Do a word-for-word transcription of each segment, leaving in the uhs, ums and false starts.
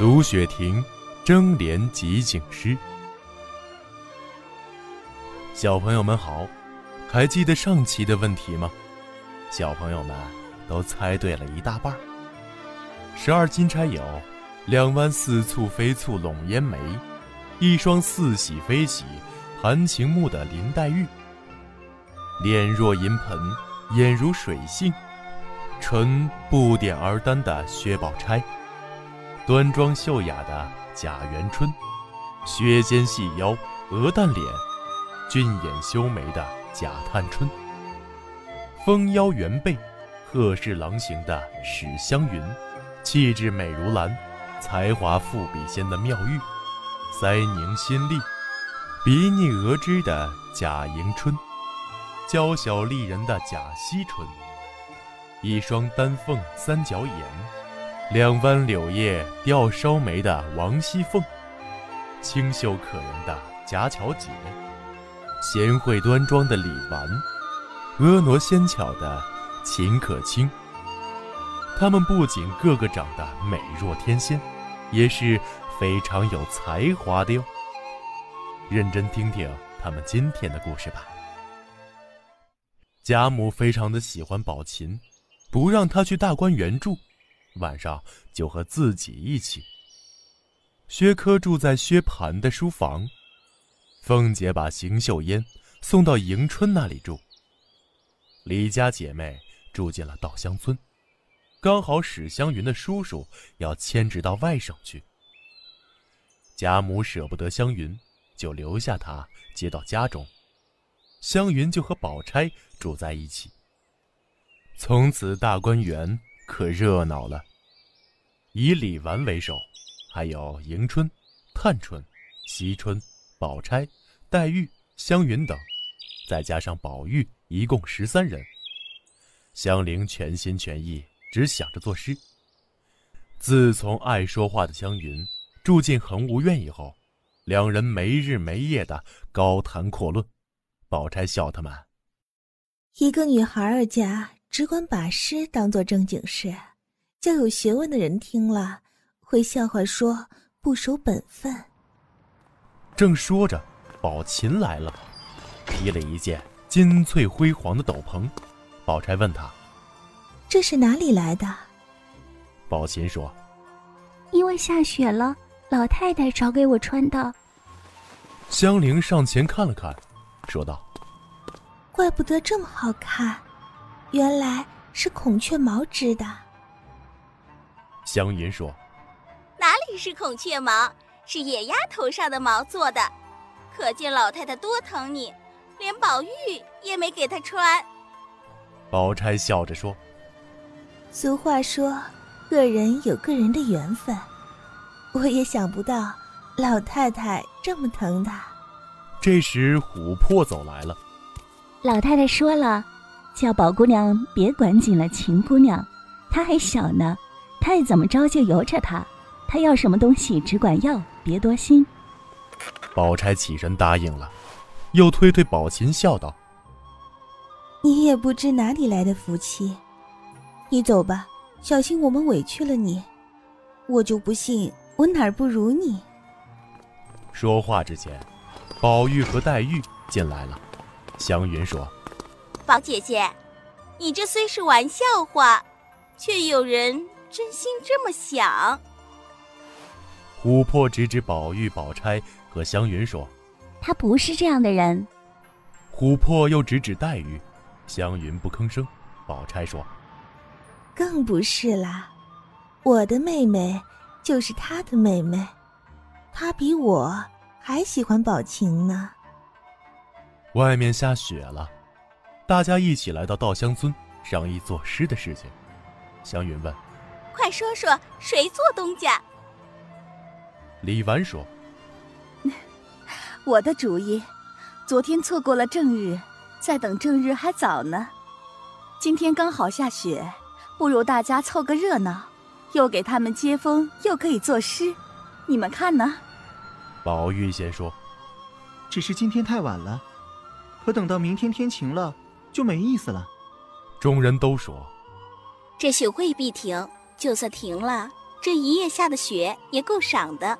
卢雪婷征联集景诗。小朋友们好，还记得上期的问题吗？小朋友们都猜对了一大半。十二金钗有两弯似蹙非蹙拢烟眉，一双似喜非喜含情目的林黛玉，脸若银盆眼如水杏，唇不点而丹的薛宝钗，端庄秀雅的贾元春，削肩细腰鹅蛋脸，俊眼修眉的贾探春，丰腰圆背鹤视郎形的史湘云，气质美如兰才华富比仙的妙玉，腮凝心力鼻腻额脂的贾迎春，娇小丽人的贾惜春，一双丹凤三角眼，两弯柳叶吊梢眉的王熙凤，清秀可人的贾巧姐，贤惠端庄的李纨，婀娜纤巧的秦可卿。她们不仅个个长得美若天仙，也是非常有才华的哟。认真听听她们今天的故事吧。贾母非常的喜欢宝琴，不让她去大观园住，晚上就和自己一起。薛科住在薛蟠的书房，凤姐把邢岫烟送到迎春那里住。李家姐妹住进了稻香村，刚好史湘云的叔叔要迁职到外省去，贾母舍不得湘云，就留下她接到家中，湘云就和宝钗住在一起。从此大观园可热闹了，以李纨为首，还有迎春、探春、惜春、宝钗、黛玉、湘云等，再加上宝玉，一共十三人。香菱全心全意只想着作诗。自从爱说话的湘云住进恒芜院以后，两人没日没夜的高谈阔论。宝钗笑他们，一个女孩儿家只管把诗当作正经事，叫有学问的人听了会笑话说不守本分。正说着，宝琴来了，披了一件金翠辉煌的斗篷。宝钗问他，这是哪里来的？宝琴说，因为下雪了，老太太找给我穿的。香菱上前看了看，说道，怪不得这么好看，原来是孔雀毛织的。湘云说，哪里是孔雀毛，是野鸭头上的毛做的，可见老太太多疼你，连宝玉也没给她穿。宝钗笑着说，俗话说个人有个人的缘分，我也想不到老太太这么疼她。这时琥珀走来了，老太太说了，叫宝姑娘别管紧了秦姑娘，她还小呢，她爱怎么着就由着她，她要什么东西只管要，别多心。宝钗起身答应了，又推推宝琴笑道，你也不知哪里来的福气，你走吧，小心我们委屈了你，我就不信我哪儿不如你。说话之前，宝玉和黛玉进来了。湘云说，宝姐姐，你这虽是玩笑话，却有人真心这么想。琥珀指指宝玉、宝钗和湘云说，他不是这样的人。琥珀又指指黛玉，湘云不吭声。宝钗说，更不是啦，我的妹妹就是她的妹妹，她比我还喜欢宝琴呢。外面下雪了，大家一起来到稻香村商议作诗的事情。湘云问，快说说谁做东家？李纨说，我的主意，昨天错过了正日，再等正日还早呢，今天刚好下雪，不如大家凑个热闹，又给他们接风，又可以作诗，你们看呢？宝玉先说，只是今天太晚了，可等到明天天晴了就没意思了。众人都说，这雪未必停，就算停了这一夜下的雪也够赏的。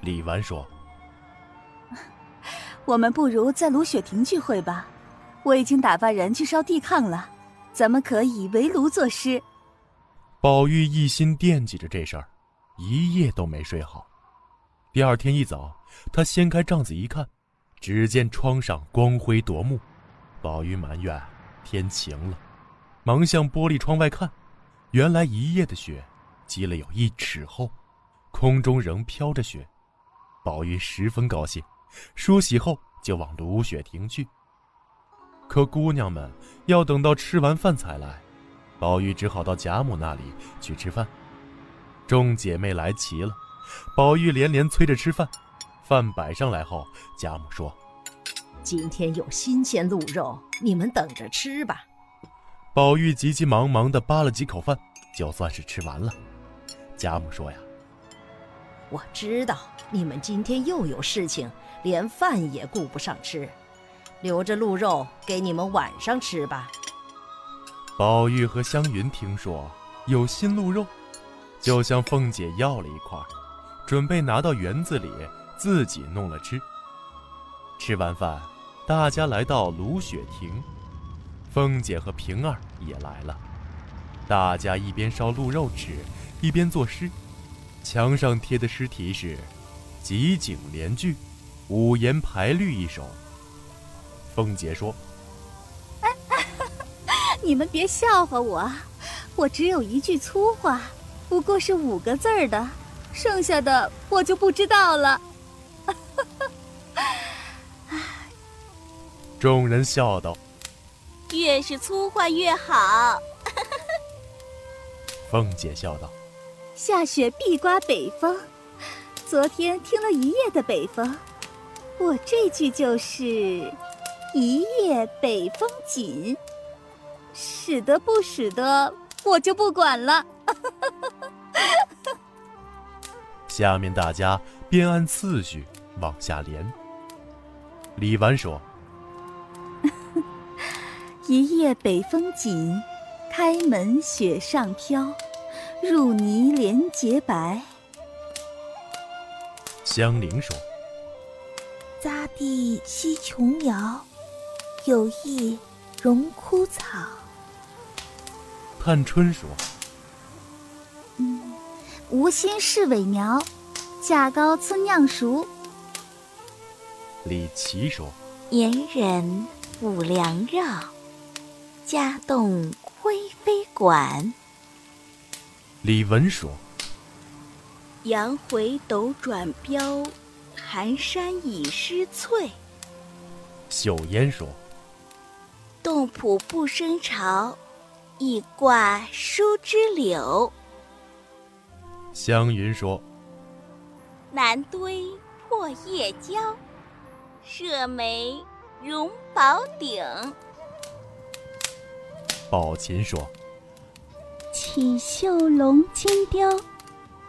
李纨说：我们不如在卢雪亭聚会吧，我已经打发人去烧地炕了，咱们可以围炉作诗。宝玉一心惦记着这事儿，一夜都没睡好。第二天一早，他掀开帐子一看，只见窗上光辉夺目，宝玉埋怨天晴了，忙向玻璃窗外看，原来一夜的雪积了有一尺厚，空中仍飘着雪。宝玉十分高兴，梳洗后就往卢雪亭去。可姑娘们要等到吃完饭才来，宝玉只好到贾母那里去吃饭。众姐妹来齐了，宝玉连连催着吃饭。饭摆上来后，贾母说：今天有新鲜鹿肉，你们等着吃吧。宝玉急急忙忙地扒了几口饭，就算是吃完了。贾母说呀：我知道你们今天又有事情，连饭也顾不上吃，留着鹿肉给你们晚上吃吧。宝玉和湘云听说有新鹿肉，就向凤姐要了一块，准备拿到园子里自己弄了吃。吃完饭，大家来到卢雪亭，凤姐和平儿也来了。大家一边烧鹿肉吃，一边作诗。墙上贴的诗题是集景联句，五言排律一首。凤姐说：你们别笑话我，我只有一句粗话，不过是五个字儿的，剩下的我就不知道了。众人笑道：越是粗话越好。凤姐笑道：下雪必刮北风，昨天听了一夜的北风，我这句就是一夜北风紧，使得不使得我就不管了。下面大家便按次序往下连。李纨说：一夜北风紧，开门雪上飘，入泥莲洁白。香菱说：匝地西琼瑶，有意荣枯草。探春说：嗯，无心是尾苗，架高自酿熟。李琦说：严忍五粮绕，家栋灰飞管。李玟说：杨回斗转标，寒山已失翠。秀烟说：洞浦不生潮，一挂疏枝柳。湘云说：南堆破叶郊，射梅荣宝鼎。宝琴说：绮绣龙金雕，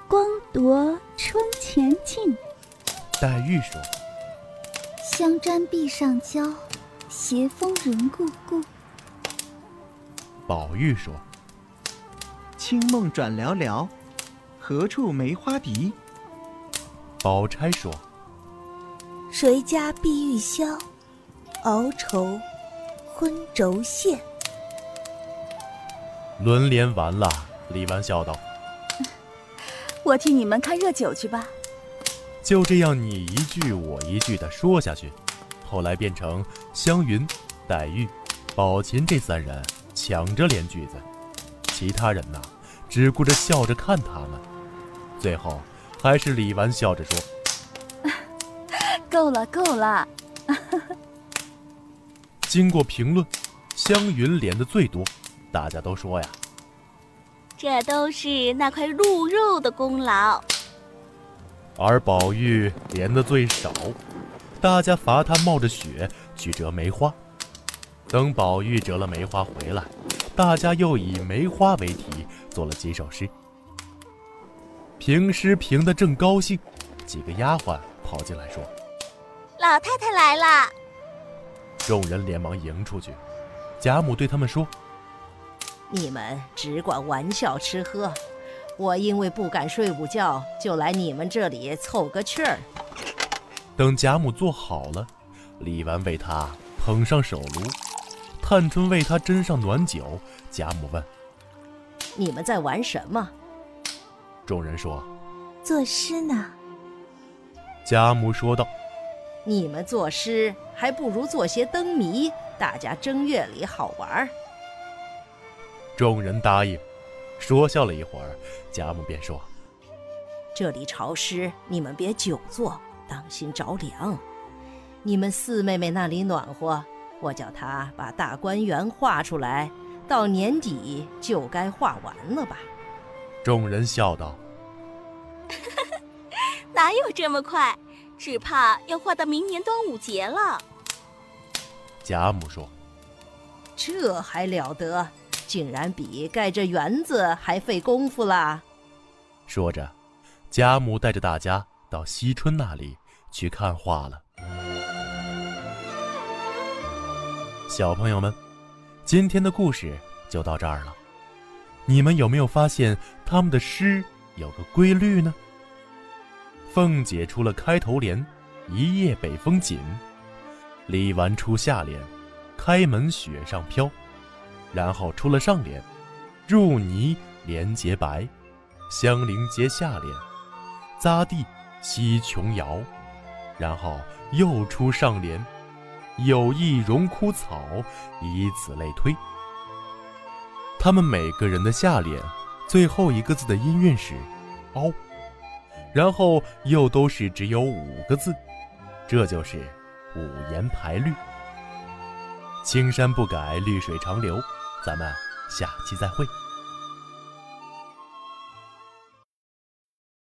光夺春前尽。黛玉说：香毡壁上娇，斜风人故故。宝玉说：清梦转寥寥，何处梅花笛。宝钗说：谁家碧玉箫，敖愁昏轴线。轮连完了，李纨笑道：我替你们看热酒去吧。就这样你一句我一句地说下去，后来变成湘云、黛玉、宝琴这三人抢着连句子，其他人呢只顾着笑着看他们。最后还是李纨笑着说：够了够了。经过评论，湘云连的最多，大家都说呀，这都是那块鹿肉的功劳。而宝玉连的最少，大家罚他冒着雪去折梅花。等宝玉折了梅花回来，大家又以梅花为题做了几首诗。评诗评得正高兴，几个丫鬟跑进来说：老太太来了。众人连忙迎出去。贾母对他们说：你们只管玩笑吃喝，我因为不敢睡午觉，就来你们这里凑个趣儿。等贾母做好了，李纨为她捧上手炉，探春为她斟上暖酒。贾母问：“你们在玩什么？”众人说：“作诗呢。”贾母说道：“你们作诗，还不如做些灯谜，大家正月里好玩。”众人答应，说笑了一会儿，贾母便说：“这里潮湿，你们别久坐，当心着凉。你们四妹妹那里暖和，我叫她把大观园画出来，到年底就该画完了吧。”众人笑道：“哪有这么快？只怕要画到明年端午节了。”贾母说：“这还了得！竟然比盖这园子还费功夫啦！”说着，贾母带着大家到惜春那里去看画了。小朋友们，今天的故事就到这儿了。你们有没有发现他们的诗有个规律呢？凤姐出了开头联：“一夜北风紧”，李纨出下联：“开门雪上飘”，然后出了上联：“入泥莲洁白”，香菱接下联：“匝地惜琼瑶”，然后又出上联：“有意荣枯草”，以此类推。他们每个人的下联最后一个字的音韵是“凹”，然后又都是只有五个字，这就是五言排律。青山不改，绿水长流。咱们下期再会。